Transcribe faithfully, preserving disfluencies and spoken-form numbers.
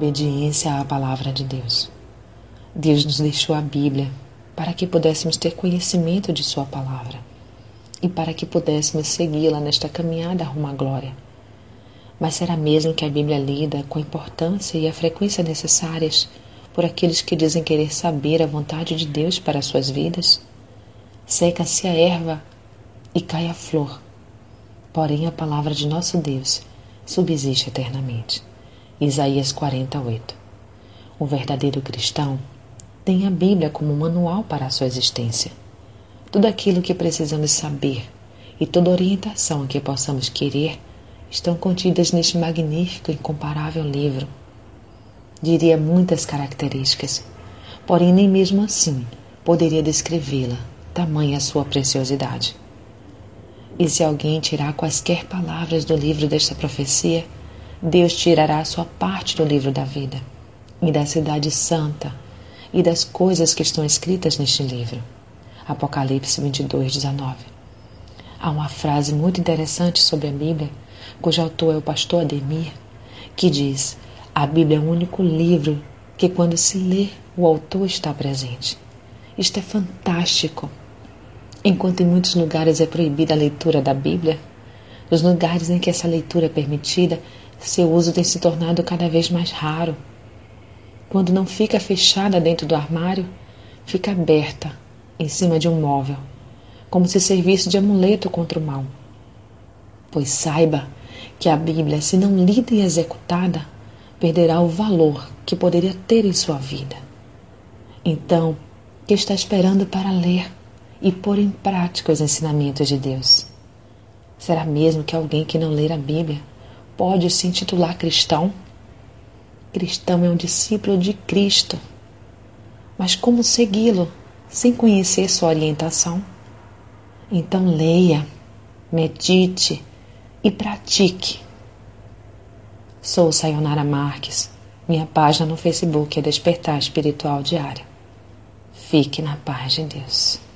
obediência à palavra de Deus. Deus nos deixou a Bíblia para que pudéssemos ter conhecimento de sua palavra e para que pudéssemos segui-la nesta caminhada rumo à glória. Mas será mesmo que a Bíblia é lida com a importância e a frequência necessárias por aqueles que dizem querer saber a vontade de Deus para suas vidas? Seca-se a erva e cai a flor, porém a palavra de nosso Deus subsiste eternamente. Isaías quarenta e oito. O verdadeiro cristão tem a Bíblia como manual para a sua existência. Tudo aquilo que precisamos saber e toda orientação que possamos querer estão contidas neste magnífico e incomparável livro. Diria muitas características, porém nem mesmo assim poderia descrevê-la, tamanha a sua preciosidade. E se alguém tirar quaisquer palavras do livro desta profecia, Deus tirará a sua parte do livro da vida, e da cidade santa, e das coisas que estão escritas neste livro. Apocalipse vinte e dois, dezenove. Há uma frase muito interessante sobre a Bíblia, cujo autor é o pastor Ademir, que diz: a Bíblia é o único livro que, quando se lê, o autor está presente. Isto é fantástico. Enquanto em muitos lugares é proibida a leitura da Bíblia, nos lugares em que essa leitura é permitida, seu uso tem se tornado cada vez mais raro. Quando não fica fechada dentro do armário, fica aberta em cima de um móvel, como se servisse de amuleto contra o mal. Pois saiba que a Bíblia, se não lida e executada, perderá o valor que poderia ter em sua vida. Então, que está esperando para ler e pôr em prática os ensinamentos de Deus? Será mesmo que alguém que não ler a Bíblia pode se intitular cristão? Cristão é um discípulo de Cristo, mas como segui-lo sem conhecer sua orientação? Então leia, medite e pratique. Sou Saionara Marques, minha página no Facebook é Despertar Espiritual Diário. Fique na paz de Deus.